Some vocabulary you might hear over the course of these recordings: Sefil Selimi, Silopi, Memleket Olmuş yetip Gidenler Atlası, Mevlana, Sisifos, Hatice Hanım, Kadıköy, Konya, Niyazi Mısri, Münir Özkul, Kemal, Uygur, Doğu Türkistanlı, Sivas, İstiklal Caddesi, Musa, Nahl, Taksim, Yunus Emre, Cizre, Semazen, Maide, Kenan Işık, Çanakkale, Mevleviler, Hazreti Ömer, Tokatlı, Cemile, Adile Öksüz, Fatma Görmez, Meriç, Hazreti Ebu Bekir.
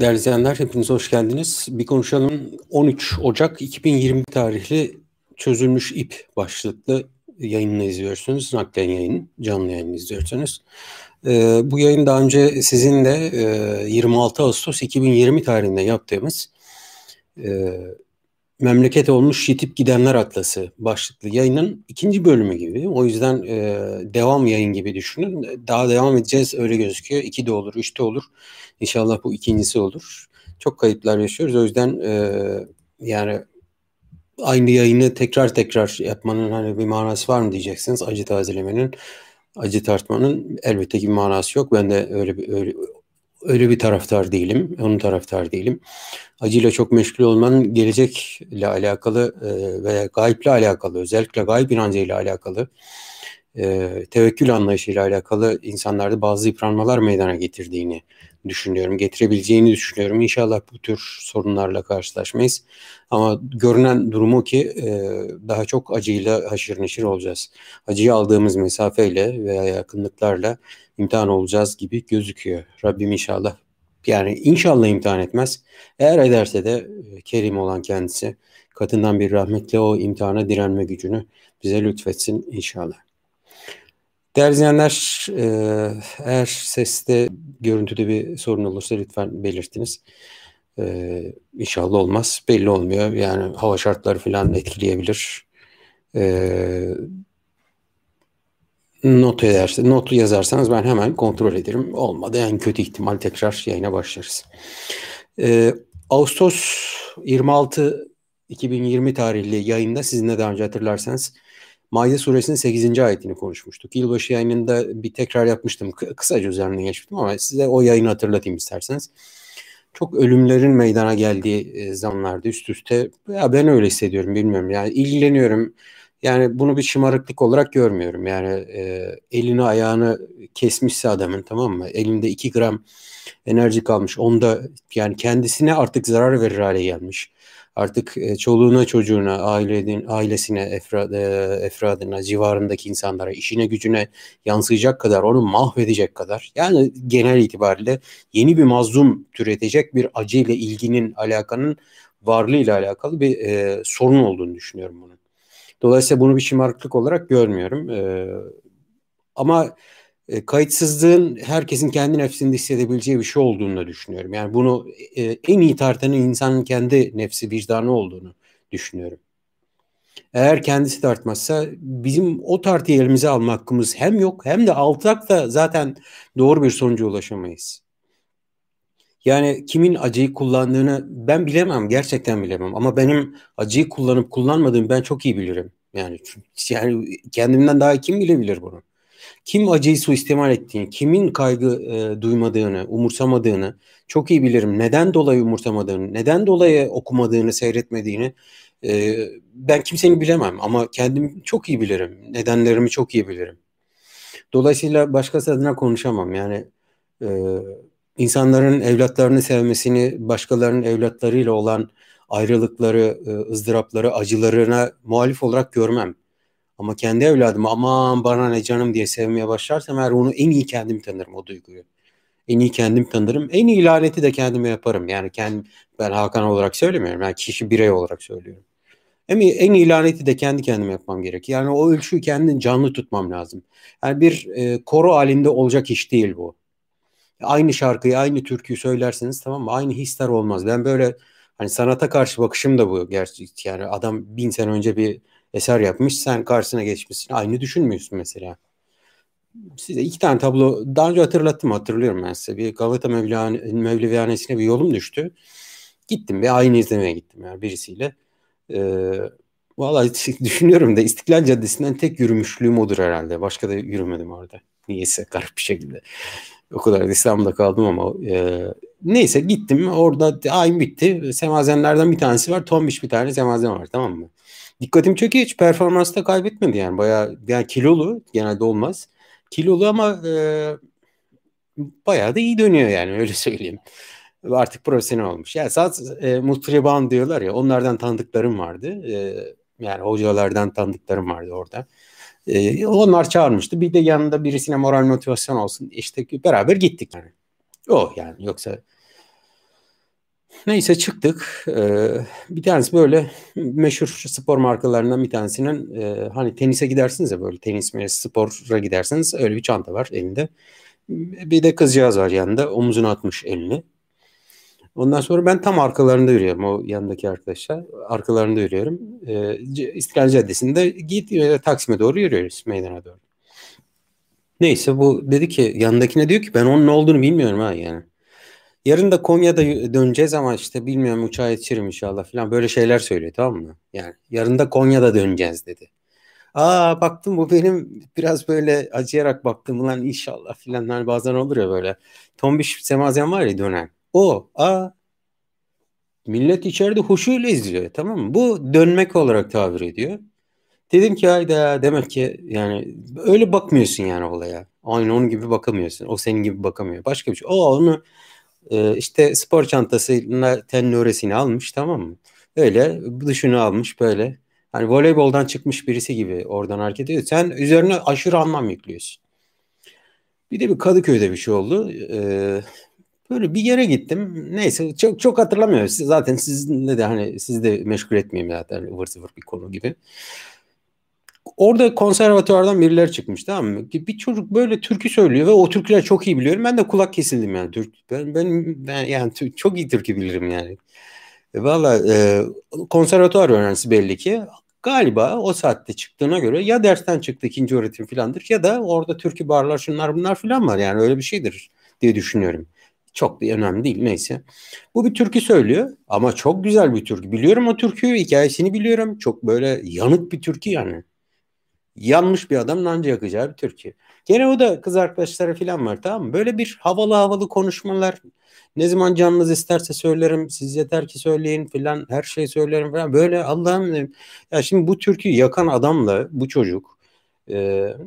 Değerli izleyenler, hepiniz hoş geldiniz. Bir Konuşalım 13 Ocak 2020 tarihli Çözülmüş İp başlıklı yayınını izliyorsunuz. Naklen yayın, canlı yayını izliyorsunuz. Bu yayın daha önce sizinle 26 Ağustos 2020 tarihinde yaptığımız Memleket Olmuş Yetip Gidenler Atlası başlıklı yayının ikinci bölümü gibi. O yüzden devam yayın gibi düşünün. Daha devam edeceğiz, öyle gözüküyor. 2 de olur, 3 de olur. İnşallah bu ikincisi olur. Çok kayıplar yaşıyoruz. O yüzden yani aynı yayını tekrar yapmanın hani bir manası var mı diyeceksiniz. Acı tazelemenin, acı tartmanın elbette ki bir manası yok. Ben de öyle bir taraftar değilim. Onun taraftar değilim. Acıyla çok meşgul olmanın gelecekle alakalı veya gayple alakalı, özellikle gayb inancıyla alakalı, tevekkül anlayışıyla alakalı insanlarda bazı yıpranmalar meydana getirdiğini düşünüyorum. Getirebileceğini düşünüyorum. İnşallah bu tür sorunlarla karşılaşmayız. Ama görünen durumu ki daha çok acıyla haşır neşir olacağız. Acıyı aldığımız mesafeyle veya yakınlıklarla imtihan olacağız gibi gözüküyor. Rabbim inşallah, yani inşallah imtihan etmez. Eğer ederse de kerim olan kendisi katından bir rahmetle o imtihana direnme gücünü bize lütfetsin inşallah. Değerli izleyenler, eğer seste, görüntüde bir sorun olursa lütfen belirtiniz. İnşallah olmaz. Belli olmuyor. Yani hava şartları falan etkileyebilir. Notu yazarsanız ben hemen kontrol ederim. Olmadı. En kötü ihtimal tekrar yayına başlarız. Ağustos 26 2020 tarihli yayında sizinle daha önce hatırlarsanız Maide suresinin 8. ayetini konuşmuştuk. Yılbaşı yayınında bir tekrar yapmıştım. Kısaca üzerinden geçmiştim ama size o yayını hatırlatayım isterseniz. Çok ölümlerin meydana geldiği zamanlarda üst üste, ya ben öyle hissediyorum, bilmiyorum. Yani ilgileniyorum. Yani bunu bir şımarıklık olarak görmüyorum. Yani elini ayağını kesmişse adamın, tamam mı? Elinde 2 gram enerji kalmış. Onda yani kendisine artık zarar verir hale gelmiş. Artık çoluğuna, çocuğuna, ailesine, efradına, civarındaki insanlara, işine, gücüne yansıyacak kadar, onu mahvedecek kadar. Yani genel itibariyle yeni bir mazlum türetecek bir acıyla ilginin, alakanın varlığıyla alakalı bir sorun olduğunu düşünüyorum bunun. Dolayısıyla bunu bir şımarıklık olarak görmüyorum. Ama kayıtsızlığın herkesin kendi nefsinde hissedebileceği bir şey olduğunu düşünüyorum. Yani bunu en iyi tartanın insanın kendi nefsi, vicdanı olduğunu düşünüyorum. Eğer kendisi tartmazsa bizim o tartıyı elimize alma hakkımız hem yok, hem de alsak da zaten doğru bir sonuca ulaşamayız. Yani kimin acıyı kullandığını ben bilemem, gerçekten bilemem. Ama benim acıyı kullanıp kullanmadığımı ben çok iyi bilirim. Yani kendimden daha iyi kim bilebilir bunu? Kim acıyı suistimal ettiğini, kimin kaygı duymadığını, umursamadığını çok iyi bilirim. Neden dolayı umursamadığını, neden dolayı okumadığını, seyretmediğini ben kimsenin bilemem. Ama kendim çok iyi bilirim. Nedenlerimi çok iyi bilirim. Dolayısıyla başkası adına konuşamam. Yani insanların evlatlarını sevmesini, başkalarının evlatlarıyla olan ayrılıkları, ızdırapları, acılarına muhalif olarak görmem. Ama kendi evladımı aman bana ne canım diye sevmeye başlarsam eğer, onu en iyi kendim tanırım, o duyguyu. En iyi kendim tanırım. En iyi laneti de kendime yaparım. Yani ben Hakan olarak söylemiyorum. Yani kişi, birey olarak söylüyorum. En iyi laneti de kendi kendime yapmam gerek. Yani o ölçüyü kendin canlı tutmam lazım. Yani bir koro halinde olacak iş değil bu. Aynı şarkıyı, aynı türküyü söylerseniz, tamam mı? Aynı hisler olmaz. Ben böyle hani sanata karşı bakışım da bu. Gerçi yani adam 1000 sene önce bir eser yapmış, sen karşısına geçmişsin. Aynı düşünmüyorsun mesela. Size 2 tane tablo daha önce hatırlıyorum ben size. Bir Galata Mevlevihanesi'ne bir yolum düştü. Gittim ve aynı izlemeye gittim yani birisiyle. Vallahi düşünüyorum da İstiklal Caddesi'nden tek yürümüşlüğüm odur herhalde. Başka da yürümedim orada. Niyeyse garip bir şekilde. O kadar İstanbul'da kaldım ama neyse gittim. Orada aynı bitti. Semazenlerden bir tanesi var. Tombiş bir tane semazen var, tamam mı? Dikkatim çekiyor, hiç performansta kaybetmedi yani. Bayağı yani kilolu, genelde olmaz. Kilolu ama bayağı da iyi dönüyor yani, öyle söyleyeyim. Artık profesyonel olmuş. Yani mutriban diyorlar ya, onlardan tanıdıklarım vardı. Yani hocalardan tanıdıklarım vardı orada. Onlar çağırmıştı. Bir de yanında birisine moral motivasyon olsun. İşte beraber gittik yani. Yoksa Neyse çıktık. Bir tanesi böyle meşhur spor markalarından bir tanesinin hani tenise gidersiniz ya, böyle tenis mi spora giderseniz öyle bir çanta var elinde. Bir de kızcağız var yanında, omuzuna atmış elini. Ondan sonra ben tam arkalarında yürüyorum, o yanındaki arkadaşlar. Arkalarında yürüyorum. İstiklal Caddesi'nde Taksim'e doğru yürüyoruz, meydana doğru. Neyse bu dedi ki, yanındakine diyor ki ben onun ne olduğunu bilmiyorum ha yani. Yarın da Konya'da döneceğiz ama işte bilmiyorum, uçağa yetişirim inşallah falan, böyle şeyler söylüyor, tamam mı? Yani yarın da Konya'da döneceğiz dedi. Aa baktım bu benim biraz böyle acıyarak baktım lan inşallah falan, hani bazen olur ya böyle. Tombiş Semazen var ya dönen. O millet içeride huşuyla izliyor, tamam mı? Bu dönmek olarak tabir ediyor. Dedim ki hayda, demek ki yani öyle bakmıyorsun yani olaya. Aynı onun gibi bakamıyorsun. O senin gibi bakamıyor. Başka bir şey. O onu işte spor çantasına tenöresini almış, tamam mı? Öyle dışını almış böyle. Hani voleyboldan çıkmış birisi gibi oradan hareket ediyor. Sen üzerine aşırı anlam yüklüyorsun. Bir de bir Kadıköy'de bir şey oldu. Böyle bir yere gittim. Neyse çok hatırlamıyorum. Zaten sizinle de hani sizi de meşgul etmeyeyim zaten, ıvır zıvır bir konu gibi. Orada konservatuvardan birileri çıkmış, tamam mı? Bir çocuk böyle türkü söylüyor ve o türküler çok iyi biliyorum. Ben de kulak kesildim yani. Ben yani çok iyi türkü bilirim yani. Valla konservatuvar öğrencisi belli ki. Galiba o saatte çıktığına göre ya dersten çıktı, ikinci öğretim filandır, ya da orada türkü barlar şunlar bunlar filan var. Yani öyle bir şeydir diye düşünüyorum. Çok da önemli değil, neyse. Bu bir türkü söylüyor ama çok güzel bir türkü. Biliyorum o türküyü, hikayesini biliyorum. Çok böyle yanık bir türkü yani. Yanmış bir adam nanca yakacağı bir türkü. Gene o da kız arkadaşları falan var, tamam mı? Böyle bir havalı havalı konuşmalar. Ne zaman canınız isterse söylerim. Siz yeter ki söyleyin falan. Her şeyi söylerim falan. Böyle Allah'ım. Ya şimdi bu türküyü yakan adamla bu çocuk.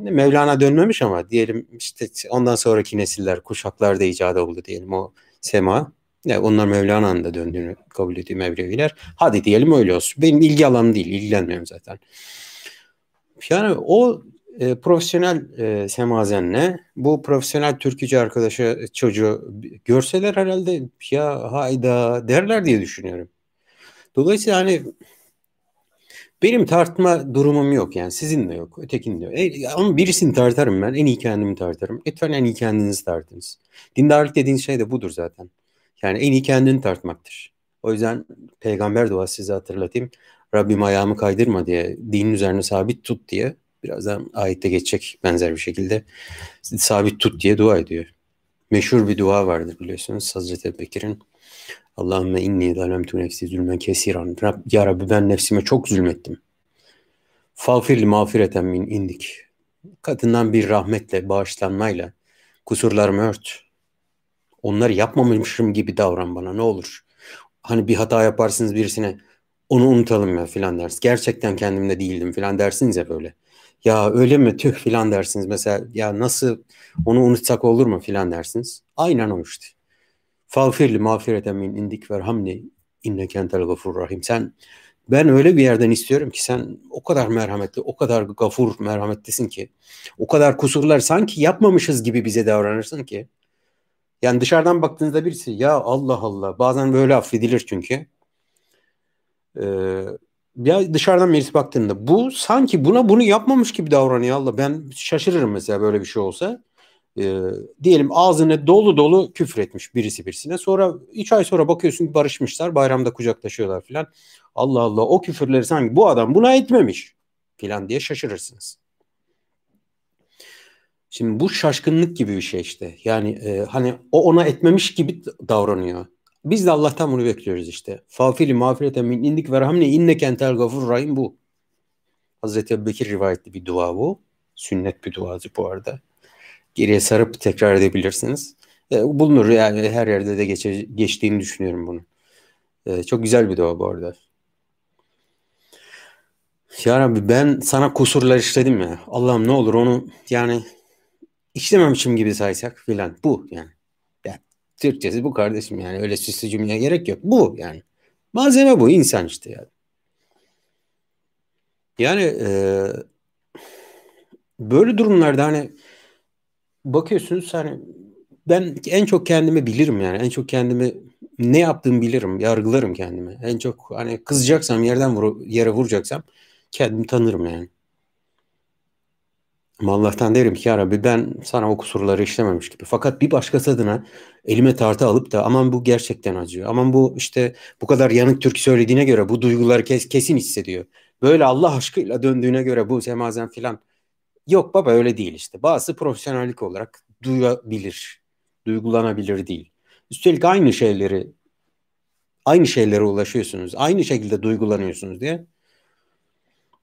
Mevlana dönmemiş ama diyelim işte ondan sonraki nesiller, kuşaklar da icat oldu diyelim o sema. Yani onlar Mevlana'nın da döndüğünü kabul ediyor Mevleviler. Hadi diyelim öyle olsun. Benim ilgi alanım değil. İlgilenmiyorum zaten. Yani o profesyonel semazenle bu profesyonel türkücü arkadaşı çocuğu görseler herhalde ya hayda derler diye düşünüyorum. Dolayısıyla hani benim tartma durumum yok yani, sizin de yok, ötekin de yok. Ama birisini tartarım ben, en iyi kendimi tartarım. Lütfen en iyi kendinizi tartınız. Dindarlık dediğin şey de budur zaten. Yani en iyi kendini tartmaktır. O yüzden peygamber duası size hatırlatayım. Rabbim ayağımı kaydırma diye, dinin üzerine sabit tut diye, birazdan ayette geçecek benzer bir şekilde sabit tut diye dua ediyor. Meşhur bir dua vardır biliyorsunuz Hazreti Ebu Bekir'in. Allahümme inni zalemtu nefsi zulmen kesiran. Ya Rabbi ben nefsime çok zulmettim. Fağfirli mağfireten min indik. Katından bir rahmetle, bağışlanmayla kusurlarımı ört. Onları yapmamışım gibi davran bana ne olur. Hani bir hata yaparsınız birisine, onu unutalım ya filan ders. Gerçekten kendimde değildim filan dersiniz ya böyle. Ya öyle mi tüh filan dersiniz. Mesela ya nasıl onu unutsak olur mu filan dersiniz. Aynen o işte. Fağfirli mağfireten min indik verhamni inneke entel gafurur rahim. Sen, ben öyle bir yerden istiyorum ki sen o kadar merhametli, o kadar gafur merhametlisin ki, o kadar kusurlar sanki yapmamışız gibi bize davranırsın ki. Yani dışarıdan baktığınızda birisi ya Allah Allah, bazen böyle affedilir çünkü. Ya dışarıdan birisi baktığında bu sanki buna bunu yapmamış gibi davranıyor, Allah ben şaşırırım mesela böyle bir şey olsa. Diyelim ağzını dolu dolu küfür etmiş birisi birisine, sonra 3 ay sonra bakıyorsun barışmışlar, bayramda kucaklaşıyorlar filan, Allah Allah o küfürleri sanki bu adam buna etmemiş filan diye şaşırırsınız. Şimdi bu şaşkınlık gibi bir şey işte yani, hani o ona etmemiş gibi davranıyor. Biz de Allah'tan bunu bekliyoruz işte. Fafili mağfirete min indik verhamne inneke entel gafurur rahim bu. Hazreti Ebu Bekir rivayetli bir dua bu. Sünnet bir duası bu arada. Geriye sarıp tekrar edebilirsiniz. Bulunur yani, her yerde de geçtiğini düşünüyorum bunu. Çok güzel bir dua bu arada. Ya Rabbi ben sana kusurlar işledim ya. Allah'ım ne olur onu yani işlememişim gibi saysak filan bu yani. Türkçesi bu kardeşim yani, öyle süslü cümleye gerek yok. Bu yani. Malzeme bu, insan işte yani. Yani böyle durumlarda hani bakıyorsunuz hani ben en çok kendimi bilirim yani. En çok kendimi ne yaptığımı bilirim, yargılarım kendimi. En çok hani kızacaksam, yere vuracaksam kendimi tanırım yani. Ama Allah'tan derim ki ya Rabbi, ben sana o kusurları işlememiş gibi. Fakat bir başkası adına elime tartı alıp da aman bu gerçekten acıyor, aman bu işte bu kadar yanık türkü söylediğine göre bu duyguları kesin hissediyor, böyle Allah aşkıyla döndüğüne göre bu semazen filan. Yok baba, öyle değil işte. Bazısı profesyonellik olarak duyabilir, duygulanabilir değil. Üstelik aynı şeylere ulaşıyorsunuz, aynı şekilde duygulanıyorsunuz diye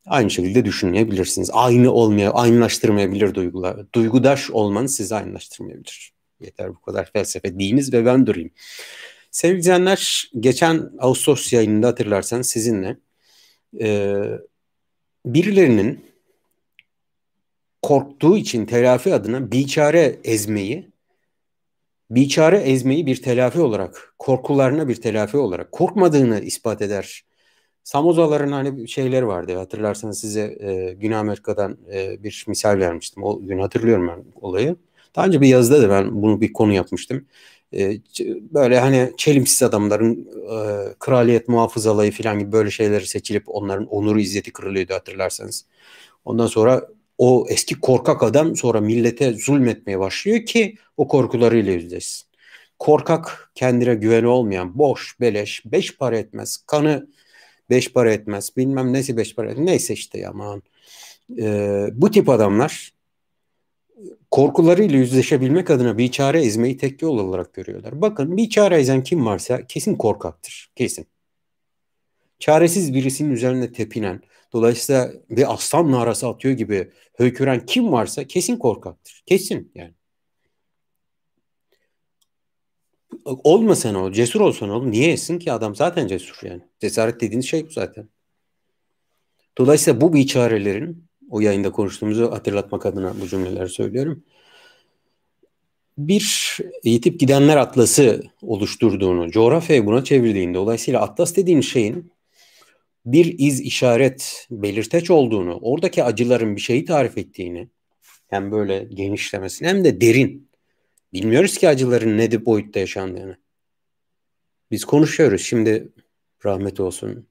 aynı şekilde düşünmeyebilirsiniz. Aynı olmayabilir, aynılaştırmayabilir duygular. Duygudaş olmanız sizi aynılaştırmayabilir. Yeter bu kadar felsefe deyiniz ve ben durayım. Sevgili izleyenler, geçen Ağustos yayınında hatırlarsanız sizinle birilerinin korktuğu için telafi adına biçare ezmeyi bir telafi olarak, korkularına bir telafi olarak, korkmadığını ispat eder. Samozaların hani şeyleri vardı, hatırlarsanız size Güney Amerika'dan bir misal vermiştim. O gün hatırlıyorum ben olayı. Daha önce bir yazıda da ben bunu bir konu yapmıştım. Böyle hani çelimsiz adamların kraliyet muhafız alayı falan gibi böyle şeyleri seçilip onların onuru izzeti kırılıyordu hatırlarsanız. Ondan sonra o eski korkak adam sonra millete zulmetmeye başlıyor ki o korkularıyla yüzleşsin. Korkak, kendine güveni olmayan, boş, beleş, beş para etmez, kanı beş para etmez, bilmem nesi beş para etmez, neyse işte aman. Bu tip adamlar korkularıyla yüzleşebilmek adına biçare ezmeyi tek yol olarak görüyorlar. Bakın, biçare ezen kim varsa kesin korkaktır, kesin. Çaresiz birisinin üzerine tepinen, dolayısıyla bir aslan narası atıyor gibi höyküren kim varsa kesin korkaktır, kesin yani. Olmasa ne olur? Cesur olsa ne olur? Niye etsin ki? Adam zaten cesur yani. Cesaret dediğiniz şey bu zaten. Dolayısıyla bu biçarelerin, o yayında konuştuğumuzu hatırlatmak adına bu cümleleri söylüyorum, bir yetip gidenler atlası oluşturduğunu, coğrafyayı buna çevirdiğini, dolayısıyla atlas dediğin şeyin bir iz, işaret, belirteç olduğunu, oradaki acıların bir şeyi tarif ettiğini, hem böyle genişlemesini hem de derin. Bilmiyoruz ki acıların ne boyutta yaşandığını. Biz konuşuyoruz şimdi, rahmet olsun.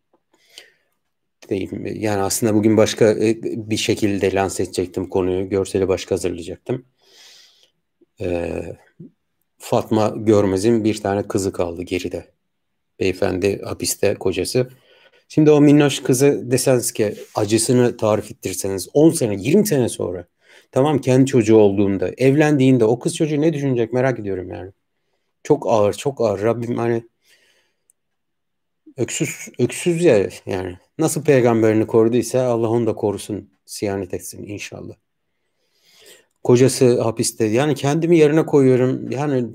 Yani aslında bugün başka bir şekilde lanse edecektim konuyu. Görseli başka hazırlayacaktım. Fatma Görmez'in bir tane kızı kaldı geride. Beyefendi hapiste, kocası. Şimdi o minnoş kızı deseniz ki acısını tarif ettirseniz 10 sene 20 sene sonra, tamam, kendi çocuğu olduğunda, evlendiğinde o kız çocuğu ne düşünecek merak ediyorum yani. Çok ağır, çok ağır. Rabbim hani öksüz ya yani. Nasıl peygamberini koruduysa Allah onu da korusun, siyanet etsin inşallah. Kocası hapiste. Yani kendimi yerine koyuyorum. Yani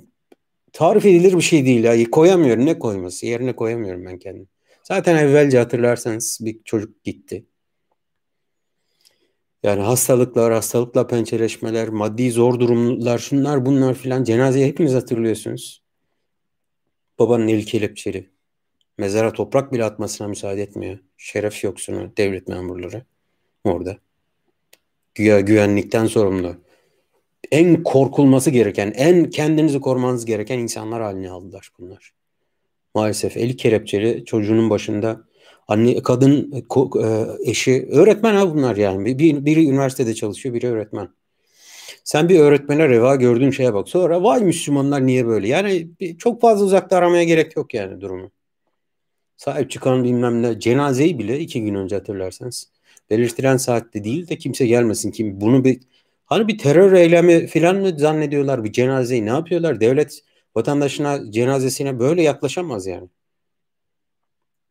tarif edilir bir şey değil ya. Koyamıyorum. Ne koyması? Yerine koyamıyorum ben kendimi. Zaten evvelce hatırlarsanız bir çocuk gitti. Yani hastalıkla pençeleşmeler, maddi zor durumlar, şunlar bunlar filan. Cenazeyi hepiniz hatırlıyorsunuz. Babanın eli kelepçeli. Mezara toprak bile atmasına müsaade etmiyor. Şeref yoksunu, devlet memurları orada. Güya güvenlikten sorumlu. En korkulması gereken, en kendinizi korumanız gereken insanlar haline aldılar bunlar. Maalesef eli kelepçeli çocuğunun başında. Anne, kadın, eşi, öğretmen ha bunlar yani. Biri üniversitede çalışıyor, biri öğretmen. Sen bir öğretmene reva gördüğün şeye bak. Sonra vay Müslümanlar niye böyle? Yani çok fazla uzakta aramaya gerek yok yani durumu. Sahip çıkan bilmem ne, cenazeyi bile 2 gün önce hatırlarsanız. Belirtilen saatte değil de kimse gelmesin. Kim bunu bir terör eylemi falan mı zannediyorlar? Bir cenazeyi ne yapıyorlar? Devlet vatandaşına, cenazesine böyle yaklaşamaz yani.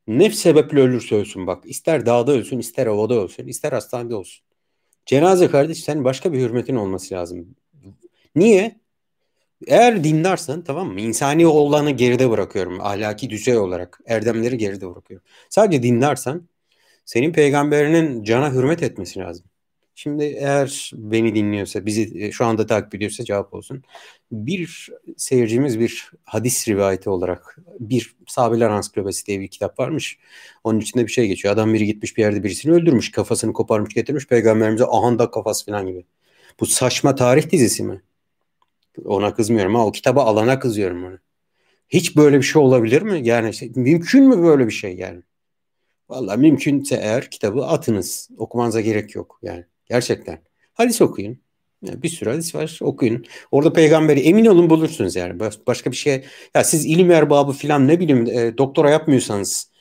Ne sebeple ölürse ölsün bak. İster dağda ölsün, ister ovada ölsün, ister hastanede olsun. Cenaze kardeş, senin başka bir hürmetin olması lazım. Niye? Eğer dindarsan, tamam mı? İnsani olanı geride bırakıyorum. Ahlaki düzey olarak erdemleri geride bırakıyorum. Sadece dindarsan senin peygamberinin cana hürmet etmesi lazım. Şimdi eğer beni dinliyorsa, bizi şu anda takip ediyorsa cevap olsun. Bir seyircimiz bir hadis rivayeti olarak bir Sahabeler Ansiklopedisi diye bir kitap varmış. Onun içinde bir şey geçiyor. Adam biri gitmiş bir yerde birisini öldürmüş. Kafasını koparmış getirmiş. Peygamberimize ahanda kafası falan gibi. Bu saçma tarih dizisi mi? Ona kızmıyorum ha. O kitaba alana kızıyorum onu. Hiç böyle bir şey olabilir mi? Yani mümkün mü böyle bir şey yani? Vallahi mümkünse eğer kitabı atınız. Okumanıza gerek yok yani. Gerçekten. Hadis okuyun. Yani bir sürü hadis var. Okuyun. Orada peygamberi emin olun bulursunuz yani. Başka bir şey. Ya siz ilim erbabı filan ne bileyim doktora yapmıyorsanız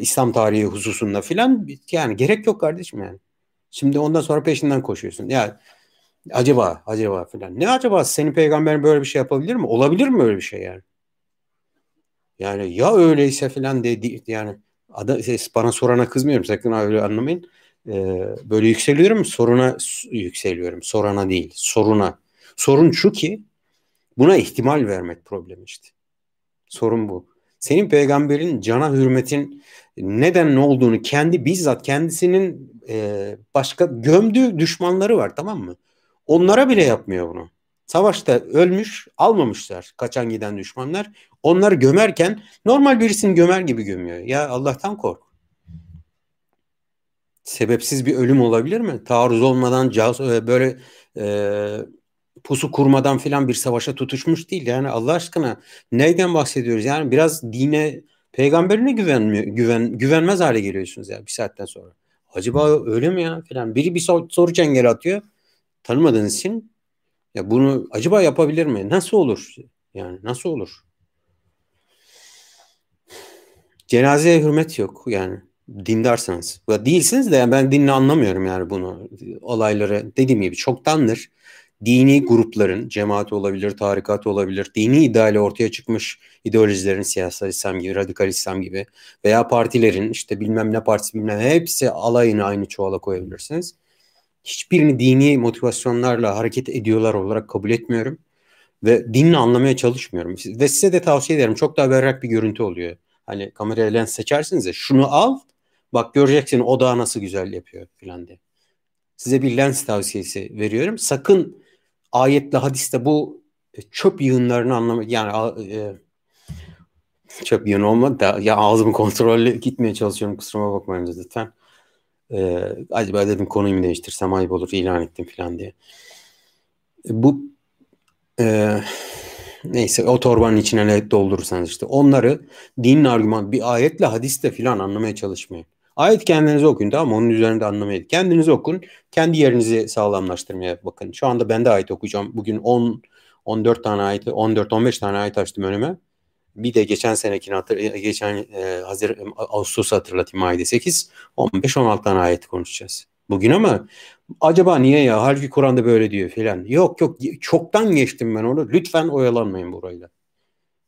İslam tarihi hususunda filan yani gerek yok kardeşim yani. Şimdi ondan sonra peşinden koşuyorsun. Ya acaba filan. Ne acaba? Senin peygamberin böyle bir şey yapabilir mi? Olabilir mi öyle bir şey yani? Yani ya öyleyse filan dedi yani. Adam, bana sorana kızmıyorum. Sakın öyle anlamayın. Böyle yükseliyorum. Soruna yükseliyorum. Sorana değil. Soruna. Sorun şu ki buna ihtimal vermek problemi işte. Sorun bu. Senin peygamberin cana hürmetin neden ne olduğunu bizzat kendisinin başka gömdüğü düşmanları var, tamam mı? Onlara bile yapmıyor bunu. Savaşta ölmüş, almamışlar kaçan giden düşmanlar. Onları gömerken normal birisini gömer gibi gömüyor. Ya Allah'tan kork. Sebepsiz bir ölüm olabilir mi? Taarruz olmadan, böyle pusu kurmadan filan bir savaşa tutuşmuş değil. Yani Allah aşkına neyden bahsediyoruz? Yani biraz dine, peygamberine güvenmez hale geliyorsunuz ya bir saatten sonra. Acaba öyle mi ya filan? Biri bir soru çengeli atıyor. Tanımadığınız için ya bunu acaba yapabilir mi? Nasıl olur? Yani nasıl olur? Cenazeye hürmet yok yani. Dindarsanız. Değilsiniz de ben dinini anlamıyorum yani bunu. Olayları dediğim gibi çoktandır dini grupların, cemaat olabilir, tarikat olabilir, dini ideali ortaya çıkmış ideolojilerin, siyasal İslam gibi, radikal İslam gibi veya partilerin işte bilmem ne partisi bilmem ne, hepsi alayını aynı çuvala koyabilirsiniz. Hiçbirini dini motivasyonlarla hareket ediyorlar olarak kabul etmiyorum ve dinini anlamaya çalışmıyorum. Ve size de tavsiye ederim, çok daha berrak bir görüntü oluyor. Hani kameraya lens seçersiniz de şunu al bak göreceksin o daha nasıl güzel yapıyor filan diye. Size bir lens tavsiyesi veriyorum. Sakın ayetle hadiste bu çöp yığınlarını anlamayın. Yani çöp yığını olmadı da ya ağzımı kontrolle gitmeye çalışıyorum, kusuruma bakmayınız lütfen. Acaba dedim konuyu mu değiştirsem ayıp olur ilan ettim filan diye. Bu neyse o torbanın içine ne doldurursanız işte onları dinin argümanı bir ayetle hadiste filan anlamaya çalışmayın. Ayet kendinizi okuyun, tamam mı? Onun üzerinde anlamayın. Kendinizi okun. Kendi yerinizi sağlamlaştırmaya bakın. Şu anda ben de ayet okuyacağım. Bugün 14 tane ayet, 14-15 tane ayet açtım önüme. Bir de geçen senekini Ağustos'u hatırlatayım, Maide 8. 15-16 tane ayet konuşacağız bugün ama acaba niye ya? Halbuki Kur'an'da böyle diyor filan. Yok çoktan geçtim ben onu. Lütfen oyalanmayın burayla.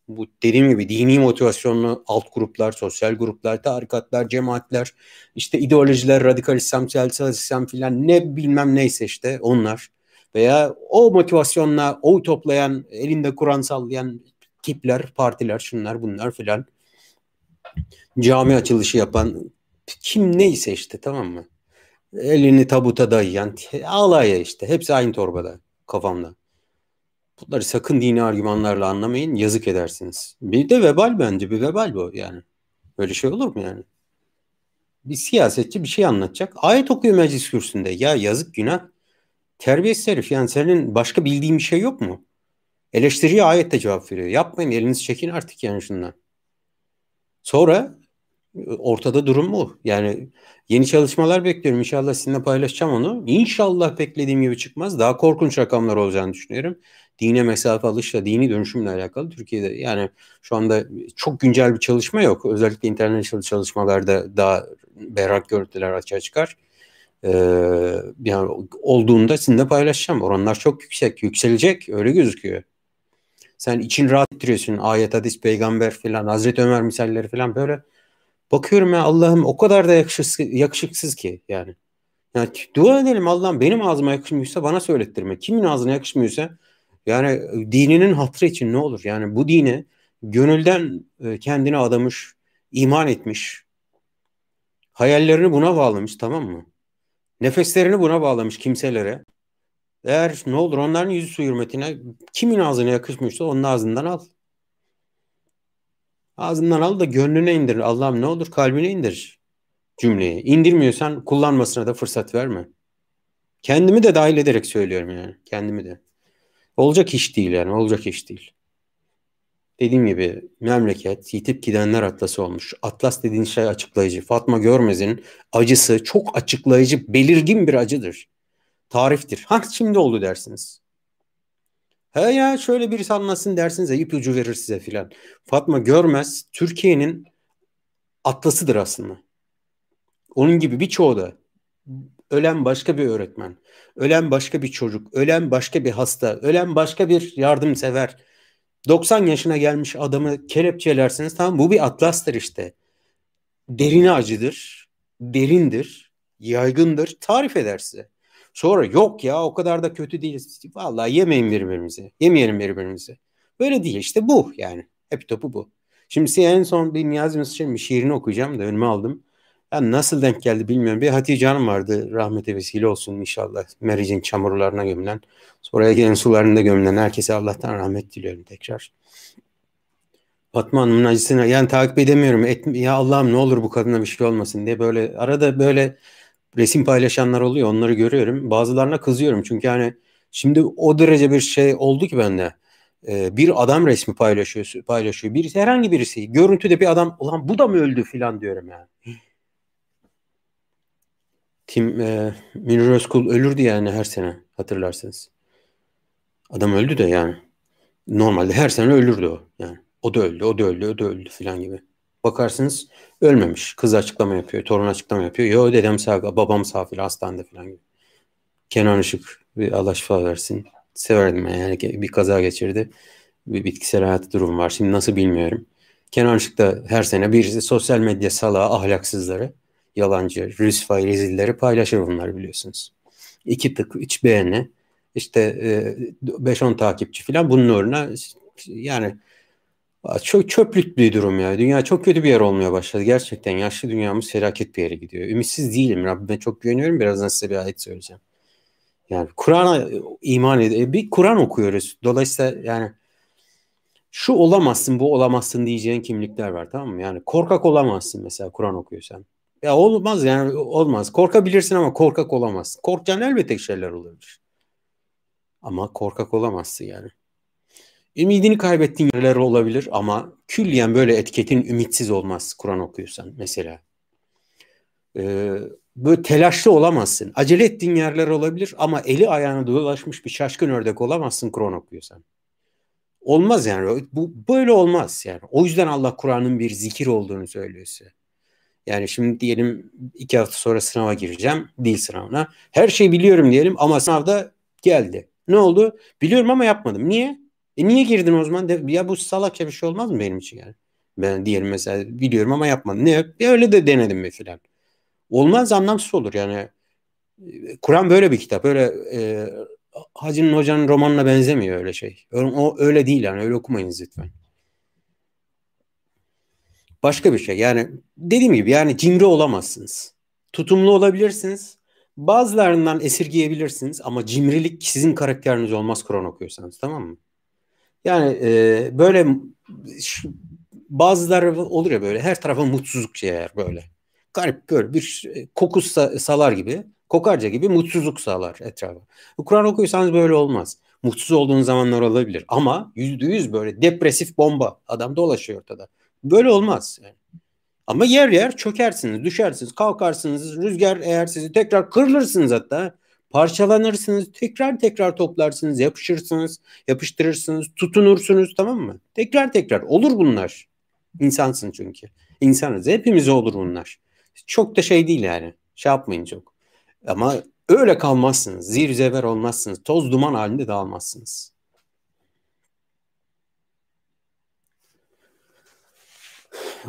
Bu dediğim gibi dini motivasyonlu alt gruplar, sosyal gruplar, tarikatlar, cemaatler, işte ideolojiler, radikal İslam, siyasal İslam filan ne bilmem neyse işte onlar veya o motivasyonla oy toplayan, elinde Kur'an sallayan tipler, partiler, şunlar bunlar filan, cami açılışı yapan kim neyse işte, tamam mı? Elini tabuta dayayan alaya işte hepsi aynı torbada kafamda. Bunları sakın dini argümanlarla anlamayın. Yazık edersiniz. Bir de vebal, bence bir vebal bu yani. Böyle şey olur mu yani? Bir siyasetçi bir şey anlatacak. Ayet okuyor meclis kürsüsünde. Ya yazık, günah. Terbiyesiz herif. Yani senin başka bildiğin bir şey yok mu? Eleştiriye ayette cevap veriyor. Yapmayın, elinizi çekin artık yani şundan. Sonra ortada durum bu. Yani yeni çalışmalar bekliyorum. İnşallah sizinle paylaşacağım onu. İnşallah beklediğim gibi çıkmaz. Daha korkunç rakamlar olacağını düşünüyorum. Dine mesafe alışla, dini dönüşümle alakalı Türkiye'de yani şu anda çok güncel bir çalışma yok. Özellikle international çalışmalarda daha berrak görüntüler açığa çıkar. Yani olduğunda sizinle paylaşacağım. Oranlar çok yüksek. Yükselecek. Öyle gözüküyor. Sen için rahat ettiriyorsun. Ayet, hadis, peygamber falan, Hazreti Ömer misalleri falan böyle. Bakıyorum ya Allah'ım o kadar da yakışıksız ki yani. Yani dua edelim Allah'ım benim ağzıma yakışmıyorsa bana söylettirme. Kimin ağzına yakışmıyorsa yani dininin hatırı için ne olur? Yani bu dine gönülden kendini adamış, iman etmiş, hayallerini buna bağlamış, tamam mı? Nefeslerini buna bağlamış kimselere. Eğer ne olur onların yüzü su hürmetine kimin ağzına yakışmıyorsa onun ağzından al. Ağzından al da gönlüne indir. Allah'ım ne olur kalbine indir cümleyi. İndirmiyorsan kullanmasına da fırsat verme. Kendimi de dahil ederek söylüyorum yani. Kendimi de. Olacak iş değil yani. Olacak iş değil. dediğim gibi Memleket Yetip Gidenler Atlası olmuş. Atlas dediğin şey açıklayıcı. Fatma Görmez'in acısı çok açıklayıcı, belirgin bir acıdır. Tariftir. Ha şimdi oldu dersiniz. He ya şöyle birisi anlasın dersiniz, ipucu verir size filan. Fatma Görmez Türkiye'nin atlasıdır aslında. Onun gibi birçoğu da. Ölen başka bir öğretmen, ölen başka bir çocuk, ölen başka bir hasta, ölen başka bir yardımsever. 90 yaşına gelmiş adamı kelepçelersiniz. Tamam, bu bir atlastır işte. Derine acıdır, derindir, yaygındır, tarif eder size. Sonra yok ya o kadar da kötü değiliz. Vallahi yemeyin birbirimizi, yemeyelim birbirimizi. Böyle değil işte, bu yani. Hep topu bu. Şimdi size en son bir Niyazi Mısri'nin bir şiirini okuyacağım da önüme aldım. Yani nasıl denk geldi bilmiyorum. Bir Hatice Hanım vardı, rahmete vesile olsun inşallah. Meriç'in çamurlarına gömülen, sonra gelen sularında gömülen herkese Allah'tan rahmet diliyorum tekrar. Fatma Hanım'ın acısına yani takip edemiyorum. Ya Allah'ım ne olur bu kadına bir şey olmasın diye böyle arada böyle resim paylaşanlar oluyor, onları görüyorum. Bazılarına kızıyorum çünkü hani şimdi o derece bir şey oldu ki bende. Bir adam resmi paylaşıyor. Birisi, herhangi birisi, görüntüde bir adam, ulan bu da mı öldü filan diyorum yani. Münir Özkul ölürdü yani her sene, hatırlarsınız. Adam öldü de yani. Normalde her sene ölürdü o. Yani o da öldü filan gibi. Bakarsınız ölmemiş. Kız açıklama yapıyor, torun açıklama yapıyor. Yo dedem sağ, babam sağ filan, hastanede filan gibi. Kenan Işık, Allah şifa versin. Severdim yani, bir kaza geçirdi. Bir bitkisel hayatı durum var. Şimdi nasıl bilmiyorum. Kenan Işık da her sene birisi sosyal medya salağı, ahlaksızları, yalancı, rüsvay, rezilleri paylaşır bunlar biliyorsunuz. 2 tık, 3 beğeni, işte 5-10 takipçi falan, bunun uğruna yani çok çöplük bir durum ya. Dünya çok kötü bir yer olmaya başladı. Gerçekten yaşlı dünyamız felaket bir yere gidiyor. Ümitsiz değilim. Rabbime çok güveniyorum. Birazdan size bir ayet söyleyeceğim. Yani Kur'an'a iman ediyoruz. Bir Kur'an okuyoruz. Dolayısıyla yani şu olamazsın, bu olamazsın diyeceğin kimlikler var, tamam mı? Yani korkak olamazsın mesela Kur'an okuyorsan. Ya olmaz yani, olmaz. Korkabilirsin ama korkak olamazsın. Korkacağın elbette şeyler olabilir. Ama korkak olamazsın yani. Ümidini kaybettiğin yerler olabilir ama külliyen böyle etiketin ümitsiz olmaz Kur'an okuyorsan mesela. Böyle telaşlı olamazsın. Acele ettiğin yerler olabilir ama eli ayağına dolaşmış bir şaşkın ördek olamazsın Kur'an okuyorsan. Olmaz yani. Bu böyle olmaz yani. O yüzden Allah Kur'an'ın bir zikir olduğunu söylüyorsa. Yani şimdi diyelim 2 hafta sonra sınava gireceğim. Dil sınavına. Her şeyi biliyorum diyelim ama sınavda geldi. Ne oldu? Biliyorum ama yapmadım. Niye? Niye girdin o zaman? Ya bu salakça bir şey olmaz mı benim için yani? Ben diyelim mesela biliyorum ama yapmadım. Ne? Öyle de denedim mi filan. Olmaz, anlamsız olur yani. Kur'an böyle bir kitap. Öyle Hacı'nın hocanın romanına benzemiyor öyle şey. O öyle değil yani. Öyle okumayınız lütfen. Başka bir şey yani, dediğim gibi yani cimri olamazsınız. Tutumlu olabilirsiniz. Bazılarından esirgeyebilirsiniz ama cimrilik sizin karakteriniz olmaz Kur'an okuyorsanız, tamam mı? Yani böyle bazıları olur ya, böyle her tarafa mutsuzluk yayar böyle. Garip böyle bir koku salar gibi, kokarca gibi mutsuzluk salar etrafa. Kur'an okuyorsanız böyle olmaz. Mutsuz olduğunuz zamanlar olabilir ama %100 böyle depresif bomba adam dolaşıyor ortada. Böyle olmaz yani. Ama yer yer çökersiniz, düşersiniz, kalkarsınız, rüzgar eğer sizi tekrar kırılırsınız hatta, parçalanırsınız, tekrar toplarsınız, yapışırsınız, yapıştırırsınız, tutunursunuz, tamam mı? Tekrar olur bunlar. İnsansın çünkü. İnsanız, hepimize olur bunlar. Çok da şey değil yani, şey yapmayın çok. Ama öyle kalmazsınız, zirzever olmazsınız, toz duman halinde dağılmazsınız.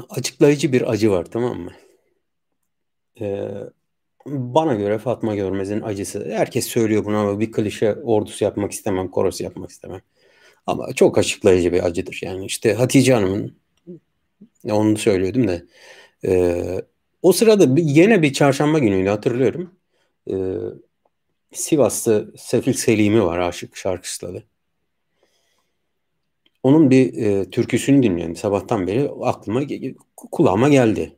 Açıklayıcı bir acı var, tamam mı? Bana göre Fatma Görmez'in acısı, herkes söylüyor bunu ama bir klişe ordusu yapmak istemem, korosu yapmak istemem. Ama çok açıklayıcı bir acıdır. Yani işte Hatice Hanım'ın, onu söylüyordum da o sırada yine bir çarşamba günüydü hatırlıyorum. Sivas'ta Sefil Selimi var, aşık şarkısı da. Onun bir türküsünü dinliyorum sabahtan beri, aklıma, kulağıma geldi.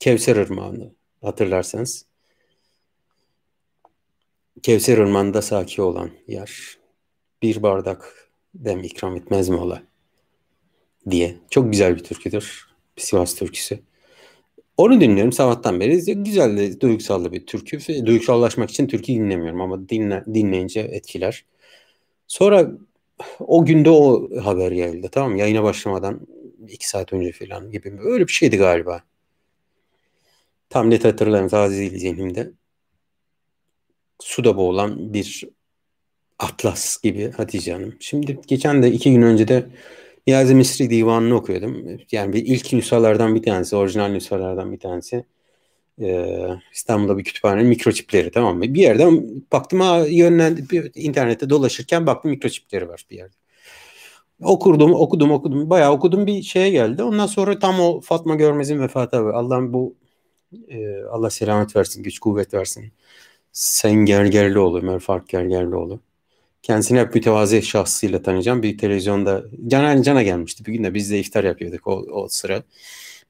Kevser Irmağı'nı hatırlarsanız. Kevser Irmağı'nda saki olan yer. Bir bardak dem ikram etmez mi ola? diye. Çok güzel bir türküdür. Sivas türküsü. Onu dinliyorum sabahtan beri. Güzel de duygusallı bir türkü. Duygusallaşmak için türkü dinlemiyorum ama dinleyince etkiler. Sonra o günde o haber geldi. Tamam mı? Yayına başlamadan 2 saat önce falan gibi. Öyle bir şeydi galiba. Tam net hatırlamıyorum. Taze değil zihnimde. Suda boğulan bir atlas gibi Hatice Hanım. Şimdi geçen de 2 gün önce de Niyazi Mısri divanını okuyordum. Yani bir ilk nüshalardan bir tanesi, orijinal nüshalardan bir tanesi. İstanbul'da bir kütüphanenin mikroçipleri, tamam mı? Bir yerden baktım, internette dolaşırken baktım mikroçipleri var bir yerde. Okudum. Bayağı okudum, bir şeye geldi. Ondan sonra tam o Fatma Görmez'in vefatı. Allah'ım bu Allah selamet versin, güç kuvvet versin. Sayın Gergerlioğlu, Merfak Gergerlioğlu. Kendisini hep mütevazi şahsıyla tanıyacağım. Bir televizyonda cana gelmişti. Bir gün de biz de iftar yapıyorduk o sıra.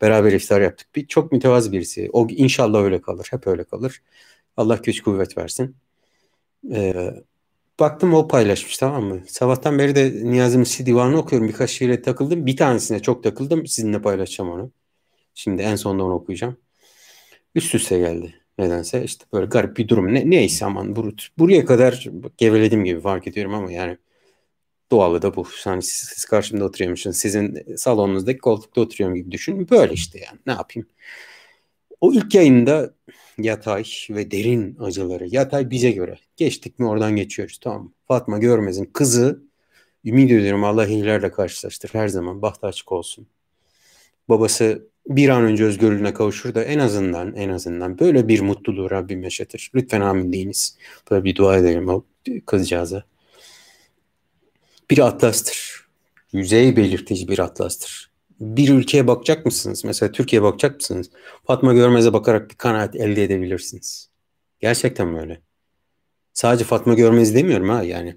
Beraber iftar yaptık. Çok mütevazi birisi. O inşallah öyle kalır. Hep öyle kalır. Allah güç kuvvet versin. Baktım o paylaşmış, tamam mı? Sabahtan beri de Niyazi Mısri divanını okuyorum. Birkaç şiire takıldım. Bir tanesine çok takıldım. Sizinle paylaşacağım onu. Şimdi en sonunda onu okuyacağım. Üst üste geldi. Nedense işte böyle garip bir durum. Neyse aman buraya kadar geveledim gibi fark ediyorum ama yani doğalı da bu. Yani siz karşımda oturuyormuşsunuz. Sizin salonunuzdaki koltukta oturuyorum gibi düşünün. Böyle işte yani ne yapayım. O ilk yayında yatay ve derin acıları. Yatay bize göre. Geçtik mi oradan geçiyoruz, tamam mı? Fatma Görmez'in kızı, ümit ediyorum Allah iyilerle karşılaştır. Her zaman bahtı açık olsun. Babası bir an önce özgürlüğüne kavuşur da en azından böyle bir mutluluğu Rabbim yaşatır. Lütfen amin deyiniz. Böyle bir dua edelim o kızcağıza. Bir atlastır. Yüzey belirtici bir atlastır. Bir ülkeye bakacak mısınız? Mesela Türkiye'ye bakacak mısınız? Fatma Görmez'e bakarak bir kanaat elde edebilirsiniz. Gerçekten böyle. Sadece Fatma Görmez demiyorum ha yani.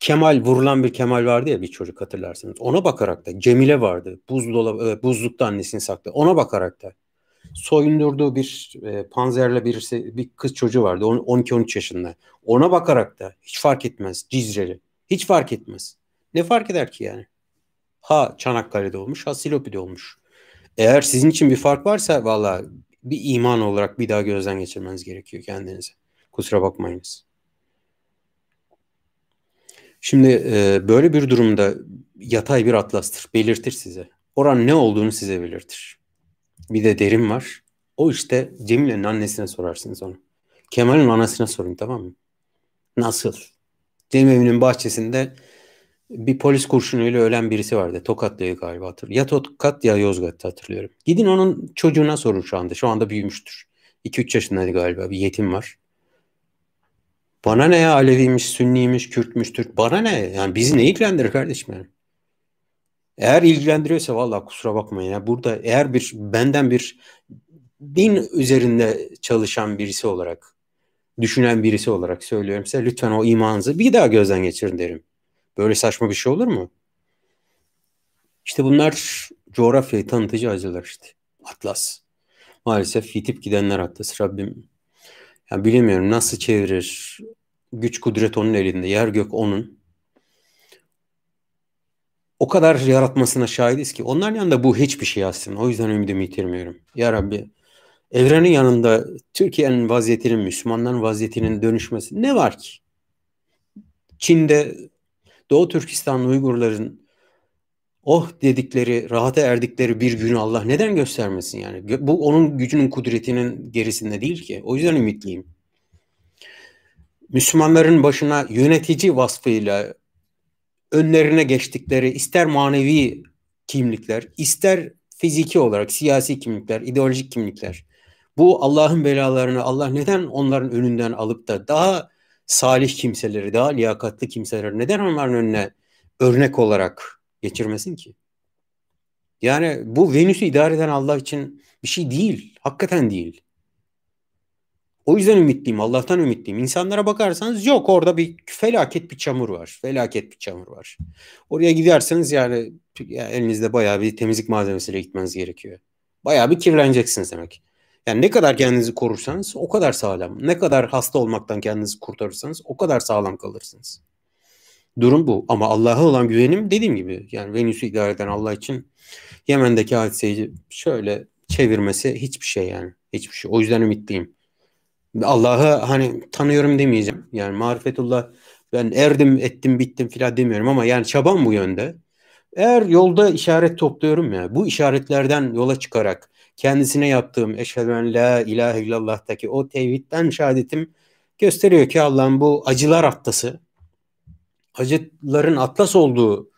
Kemal, vurulan bir Kemal vardı ya, bir çocuk, hatırlarsınız. Ona bakarak da Cemile vardı. Buzlukta annesini sakladı. Ona bakarak da soyundurduğu bir panzerle bir kız çocuğu vardı. 12-13 yaşında. Ona bakarak da hiç fark etmez. Cizre'li. Hiç fark etmez. Ne fark eder ki yani? Ha Çanakkale'de olmuş, ha Silopi'de olmuş. Eğer sizin için bir fark varsa vallahi bir iman olarak bir daha gözden geçirmeniz gerekiyor kendinize. Kusura bakmayınız. Şimdi böyle bir durumda yatay bir atlastır. Belirtir size. Oran ne olduğunu size belirtir. Bir de derin var. O işte Cemile'nin annesine sorarsınız onu. Kemal'in anasına sorun, tamam mı? Nasıl? Cem evinin bahçesinde bir polis kurşunuyla ölen birisi vardı. Tokatlı'yı galiba hatırlıyorum. Ya Tokat ya Yozgat'ta hatırlıyorum. Gidin onun çocuğuna sorun şu anda. Şu anda büyümüştür. 2-3 yaşındaydı galiba. Bir yetim var. Bana ne ya, Aleviymiş, Sünniymiş, Kürtmüş, Türk. Bana ne? Yani bizi ne ilgilendirir kardeşim? Yani? Eğer ilgilendiriyorsa vallahi kusura bakmayın. Ya. Burada eğer benden bir din üzerinde çalışan birisi olarak, düşünen birisi olarak söylüyorum size, lütfen o imanınızı bir daha gözden geçirin derim. Böyle saçma bir şey olur mu? İşte bunlar coğrafyayı tanıtıcı acılar işte. Atlas. Maalesef yitip gidenler atlası. Rabbim yani bilemiyorum nasıl çevirir. Güç kudret onun elinde. Yer gök onun. O kadar yaratmasına şahidiz ki. Onların yanında bu hiçbir şey aslında. O yüzden ümidimi yitirmiyorum. Ya Rabbi, evrenin yanında Türkiye'nin vaziyetinin, Müslümanların vaziyetinin dönüşmesi ne var ki? Çin'de Doğu Türkistanlı Uygurların oh dedikleri, rahata erdikleri bir günü Allah neden göstermesin yani? Bu onun gücünün, kudretinin gerisinde değil ki. O yüzden ümitliyim. Müslümanların başına yönetici vasfıyla önlerine geçtikleri ister manevi kimlikler, ister fiziki olarak siyasi kimlikler, ideolojik kimlikler. Bu Allah'ın belalarını Allah neden onların önünden alıp da daha salih kimseleri, daha liyakatlı kimseleri neden onların önüne örnek olarak geçirmesin ki? Yani bu Venüs'ü idare eden Allah için bir şey değil. Hakikaten değil. O yüzden ümitliyim. Allah'tan ümitliyim. İnsanlara bakarsanız yok, orada bir felaket bir çamur var. Felaket bir çamur var. Oraya giderseniz yani elinizde bayağı bir temizlik malzemesiyle gitmeniz gerekiyor. Bayağı bir kirleneceksiniz demek. Yani ne kadar kendinizi korursanız o kadar sağlam. Ne kadar hasta olmaktan kendinizi kurtarırsanız o kadar sağlam kalırsınız. Durum bu. Ama Allah'a olan güvenim dediğim gibi, yani Venüs'ü idare eden Allah için Yemen'deki hadiseyi şöyle çevirmesi hiçbir şey yani. Hiçbir şey. O yüzden ümitliyim. Allah'ı hani tanıyorum demeyeceğim. Yani marifetullah, ben erdim ettim bittim filan demiyorum ama yani çabam bu yönde. Eğer yolda işaret topluyorum ya, bu işaretlerden yola çıkarak kendisine yaptığım eşhedü en la ilahe illallah'taki o tevhidden şehadetim gösteriyor ki Allah'ın bu acılar atlası, acıların atlas olduğu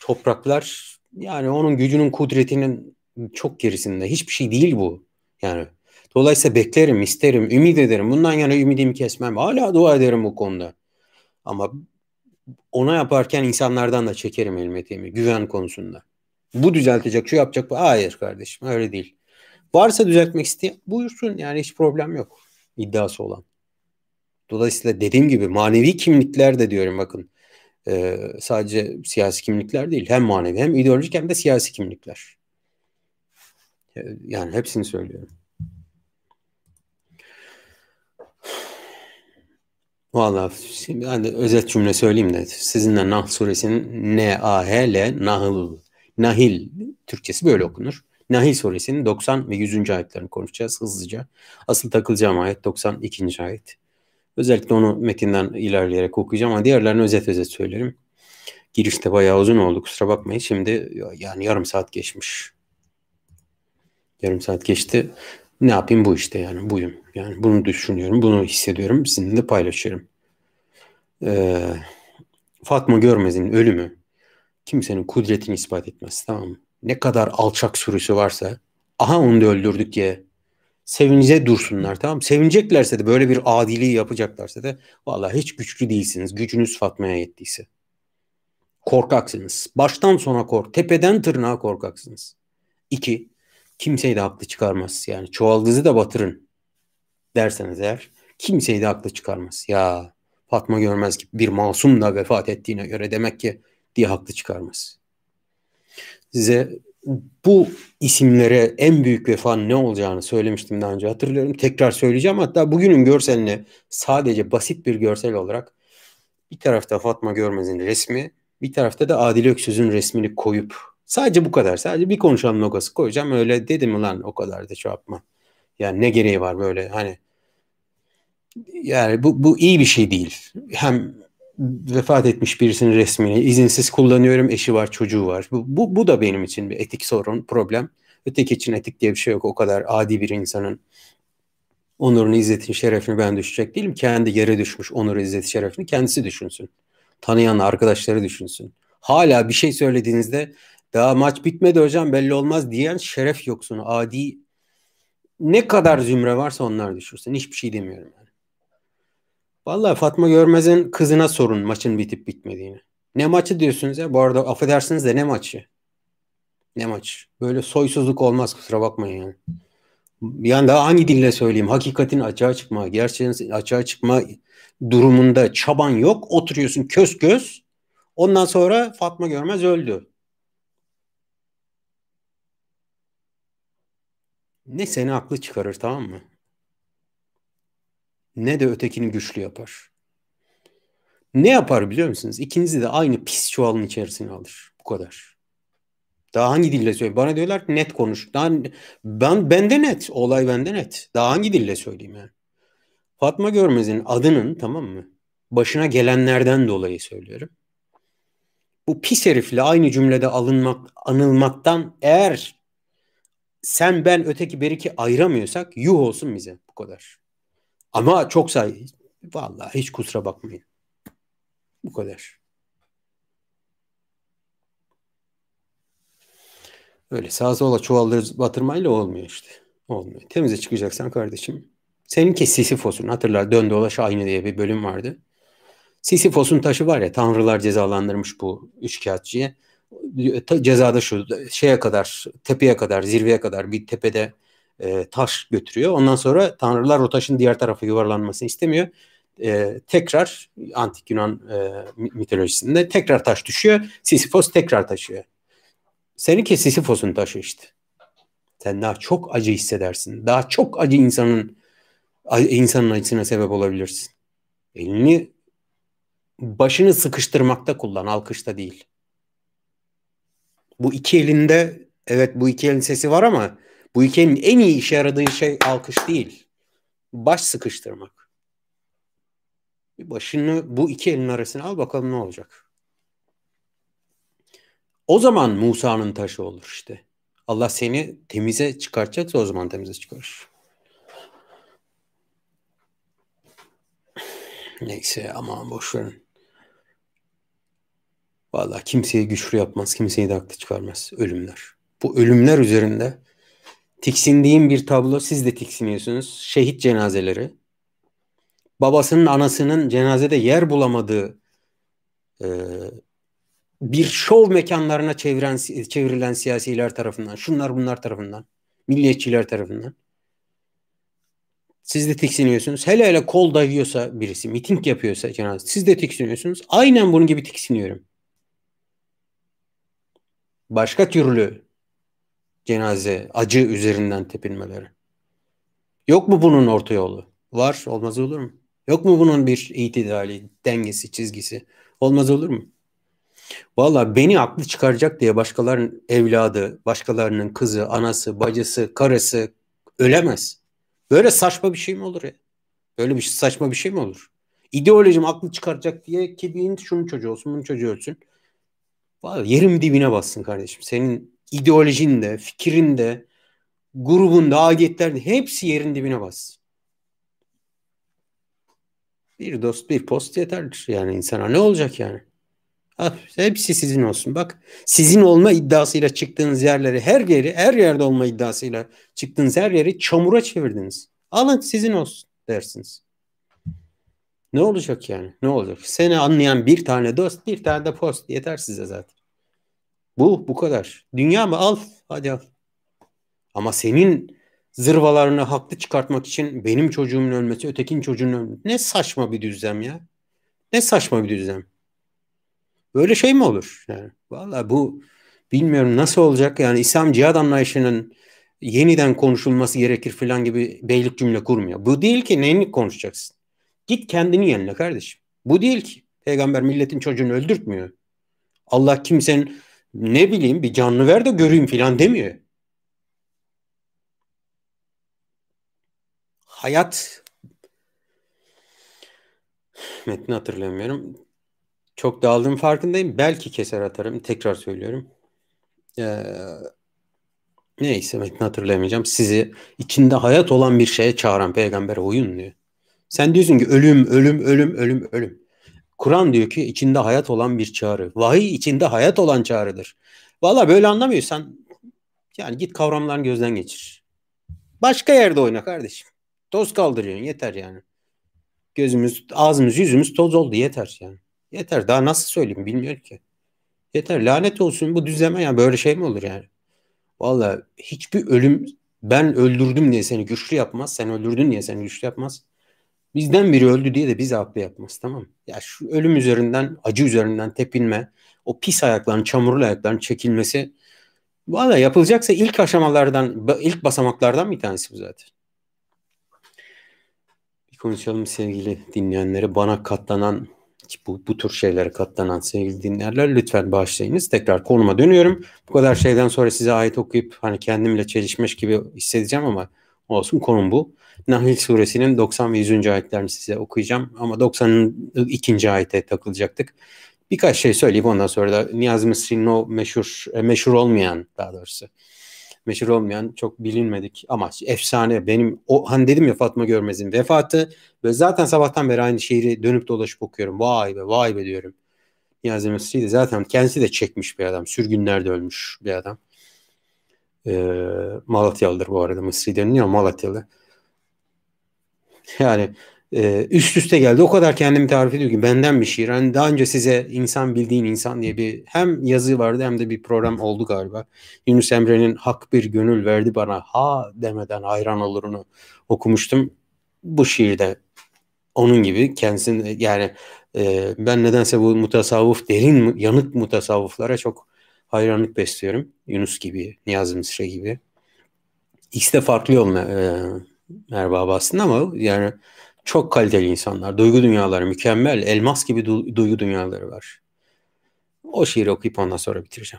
topraklar, yani onun gücünün, kudretinin çok gerisinde. Hiçbir şey değil bu. Yani dolayısıyla beklerim, isterim, ümit ederim. Bundan yana ümidimi kesmem. Hala dua ederim bu konuda. Ama ona yaparken insanlardan da çekerim elmetimi güven konusunda. Bu düzeltecek, şu yapacak. Hayır kardeşim, öyle değil. Varsa düzeltmek isteyen buyursun, yani hiç problem yok iddiası olan. Dolayısıyla dediğim gibi manevi kimlikler de diyorum bakın. Sadece siyasi kimlikler değil. Hem manevi hem ideolojik hem de siyasi kimlikler. Yani hepsini söylüyorum. Vallahi yani özet cümle söyleyeyim de sizinle Nahl suresinin N-A-H-L Nahil Türkçesi böyle okunur. Nahl suresinin 90 ve 100. ayetlerini konuşacağız hızlıca. Asıl takılacağım ayet 92. ayet. Özellikle onu metinden ilerleyerek okuyacağım ama diğerlerini özet söylerim. Girişte bayağı uzun oldu, kusura bakmayın. Şimdi yani yarım saat geçmiş. Yarım saat geçti. Ne yapayım, bu işte yani buyum. Yani bunu düşünüyorum, bunu hissediyorum. Sizinle de paylaşıyorum. Fatma Görmez'in ölümü kimsenin kudretini ispat etmez, tamam mı? Ne kadar alçak sürüsü varsa, aha onu da öldürdük diye sevince dursunlar, tamam mı? Sevineceklerse de, böyle bir adiliği yapacaklarsa da, vallahi hiç güçlü değilsiniz. Gücünüz Fatma'ya yettiyse. Korkaksınız. Baştan sona tepeden tırnağa korkaksınız. 2. Kimseyi de haklı çıkarmaz. Yani çuvaldızı da batırın derseniz eğer, kimseyi de haklı çıkarmaz. Ya Fatma Görmez gibi bir masum da vefat ettiğine göre demek ki diye haklı çıkarmaz. Size bu isimlere en büyük vefanın ne olacağını söylemiştim daha önce, hatırlıyorum. Tekrar söyleyeceğim. Hatta bugünün görselini sadece basit bir görsel olarak, bir tarafta Fatma Görmez'in resmi, bir tarafta da Adile Öksüz'ün resmini koyup, sadece bu kadar, sadece bir konuşan logası koyacağım. Öyle dedim lan, o kadar da şey yapma. Yani ne gereği var böyle hani. Yani bu iyi bir şey değil. Hem vefat etmiş birisinin resmini izinsiz kullanıyorum. Eşi var, çocuğu var. Bu da benim için bir etik sorun, problem. Öteki için etik diye bir şey yok. O kadar adi bir insanın onurunu, izzetini, şerefini ben düşecek değilim. Kendi yere düşmüş onuru, izzeti, şerefini kendisi düşünsün. Tanıyan arkadaşları düşünsün. Hala bir şey söylediğinizde daha maç bitmedi hocam, belli olmaz diyen şeref yoksunu, adi ne kadar zümre varsa onlar düşürsün. Hiçbir şey demiyorum yani. Vallahi Fatma Görmez'in kızına sorun maçın bitip bitmediğini. Ne maçı diyorsunuz ya? Bu arada affedersiniz de ne maçı? Ne maç? Böyle soysuzluk olmaz, kusura bakmayın yani. Yani daha hangi dille söyleyeyim? Hakikatin açığa çıkma, gerçeğin açığa çıkma durumunda çaban yok. Oturuyorsun köz köz. Ondan sonra Fatma Görmez öldü. Ne seni aklı çıkarır, tamam mı? Ne de ötekini güçlü yapar. Ne yapar biliyor musunuz? İkinizi de aynı pis çuvalın içerisine alır. Bu kadar. Daha hangi dille söyleyeyim? Bana diyorlar ki net konuş. Daha, bende net. Olay bende net. Daha hangi dille söyleyeyim yani? Fatma Görmez'in adının, tamam mı, başına gelenlerden dolayı söylüyorum. Bu pis herifle aynı cümlede anılmaktan eğer sen, ben, öteki, beriki ayıramıyorsak yuh olsun bize, bu kadar. Ama çok say, vallahi hiç kusura bakmayın. Bu kadar. Öyle sağa sola çuvalları batırmayla olmuyor işte. Olmuyor. Temize çıkacaksan kardeşim. Seninki Sisifos'un, hatırlar, dön dolaş aynı diye bir bölüm vardı. Sisifos'un taşı var ya, tanrılar cezalandırmış bu üçkağıtçıyı. Cezada şu, şeye kadar, tepeye kadar, zirveye kadar bir tepede taş götürüyor. Ondan sonra tanrılar o taşın diğer tarafa yuvarlanmasını istemiyor. Tekrar antik Yunan mitolojisinde tekrar taş düşüyor. Sisifos tekrar taşıyor. Seninki Sisifos'un taşı işte. Sen daha çok acı hissedersin. Daha çok acı insanın acısına sebep olabilirsin. Elini başını sıkıştırmakta kullan, alkışta değil. Bu iki elinde, evet bu iki elin sesi var ama bu iki elin en iyi işe yaradığı şey alkış değil. Baş sıkıştırmak. Başını bu iki elin arasına al bakalım ne olacak. O zaman Musa'nın taşı olur işte. Allah seni temize çıkartacaksa o zaman temize çıkarır. Neyse aman boşverin. Vallahi kimseye güçlü yapmaz, kimseyi de haklı çıkarmaz. Ölümler. Bu ölümler üzerinde tiksindiğim bir tablo, siz de tiksiniyorsunuz. Şehit cenazeleri. Babasının, anasının cenazede yer bulamadığı bir şov mekanlarına çevrilen siyasiler tarafından, şunlar bunlar tarafından, milliyetçiler tarafından. Siz de tiksiniyorsunuz. Hele hele kol dayıyorsa birisi, miting yapıyorsa cenaze, siz de tiksiniyorsunuz. Aynen bunun gibi tiksiniyorum. Başka türlü cenaze, acı üzerinden tepinmeleri. Yok mu bunun orta yolu? Var, olmaz olur mu? Yok mu bunun bir itidali, dengesi, çizgisi? Olmaz olur mu? Valla beni aklı çıkaracak diye başkalarının evladı, başkalarının kızı, anası, bacısı, karısı ölemez. Böyle saçma bir şey mi olur ya? Böyle bir saçma bir şey mi olur? İdeolojim aklı çıkaracak diye kimin şunun çocuğu olsun, bunun çocuğu olsun. Vallahi yerim dibine bassın kardeşim. Senin ideolojin de, fikrin de, grubun da, aidiyetlerin de hepsi yerin dibine bassın. Bir dost, bir post yeterdir yani insana. Ne olacak yani? Hepsi sizin olsun. Bak sizin olma iddiasıyla çıktığınız yerleri, her yerde olma iddiasıyla çıktığınız her yeri çamura çevirdiniz. Alın sizin olsun dersiniz. Ne olacak yani? Ne olacak? Seni anlayan bir tane dost, bir tane de post yeter size zaten. Bu kadar. Dünya mı? Al. Hadi al. Ama senin zırvalarını haklı çıkartmak için benim çocuğumun ölmesi, ötekinin çocuğunun ölmesi. Ne saçma bir düzlem ya. Ne saçma bir düzlem. Böyle şey mi olur? Yani vallahi bu bilmiyorum nasıl olacak. Yani İslam cihad anlayışının yeniden konuşulması gerekir falan gibi beylik cümle kurmuyor. Bu değil ki neyini konuşacaksın. Git kendini yenile kardeşim. Bu değil ki. Peygamber milletin çocuğunu öldürtmüyor. Allah kimsenin ne bileyim bir canını ver de göreyim falan demiyor. Hayat metni hatırlamıyorum. Çok dağıldığım farkındayım. Belki keser atarım. Tekrar söylüyorum. Neyse metni hatırlayamayacağım. Sizi içinde hayat olan bir şeye çağıran peygambere uyun diyor. Sen diyorsun ki ölüm, ölüm, ölüm, ölüm, ölüm. Kur'an diyor ki içinde hayat olan bir çağrı. Vahiy içinde hayat olan çağrıdır. Valla böyle anlamıyorsan yani git kavramların gözden geçir. Başka yerde oyna kardeşim. Toz kaldırıyorsun yeter yani. Gözümüz, ağzımız, yüzümüz toz oldu yeter yani. Yeter daha nasıl söyleyeyim bilmiyorum ki. Yeter lanet olsun bu düzleme ya böyle şey mi olur yani. Valla hiçbir ölüm ben öldürdüm diye seni güçlü yapmaz. Sen öldürdün diye seni güçlü yapmaz. Bizden biri öldü diye de bizi haklı yapmaz tamam mı? Ya şu ölüm üzerinden acı üzerinden tepinme o pis ayakların çamurlu ayakların çekilmesi valla yapılacaksa ilk aşamalardan ilk basamaklardan bir tanesi bu zaten. Bir konuşalım sevgili dinleyenleri bana katlanan bu tür şeylere katlanan sevgili dinleyenler lütfen bağışlayınız. Tekrar konuma dönüyorum. Bu kadar şeyden sonra size ayet okuyup hani kendimle çelişmiş gibi hissedeceğim ama olsun konum bu. Nahl suresinin 90 ve 100. ayetlerini size okuyacağım ama 90'ın 2. ayete takılacaktık. Birkaç şey söyleyip ondan sonra da Niyazi Mısri'nin o meşhur olmayan çok bilinmedik ama efsane benim o hani dedim ya Fatma Görmez'in vefatı ve zaten sabahtan beri aynı şiiri dönüp dolaşıp okuyorum. Vay be vay be diyorum. Niyazi Mısri de zaten kendisi de çekmiş bir adam. Sürgünlerde ölmüş bir adam. Malatyalıdır bu arada Mısri deniliyor Malatyalı. Yani üst üste geldi. O kadar kendimi tarif ediyor ki benden bir şiir. Yani daha önce size insan bildiğin insan diye bir hem yazı vardı hem de bir program oldu galiba. Yunus Emre'nin hak bir gönül verdi bana ha demeden hayran olurunu okumuştum. Bu şiirde onun gibi kendisini yani ben nedense bu mutasavvuf derin yanık mutasavvuflara çok hayranlık besliyorum. Yunus gibi, Niyazi Mısri gibi. İkisi de farklı yoluna erbabı aslında ama yani Çok kaliteli insanlar. Duygu dünyaları mükemmel. Elmas gibi duygu dünyaları var. O şiiri okuyup ondan sonra bitireceğim.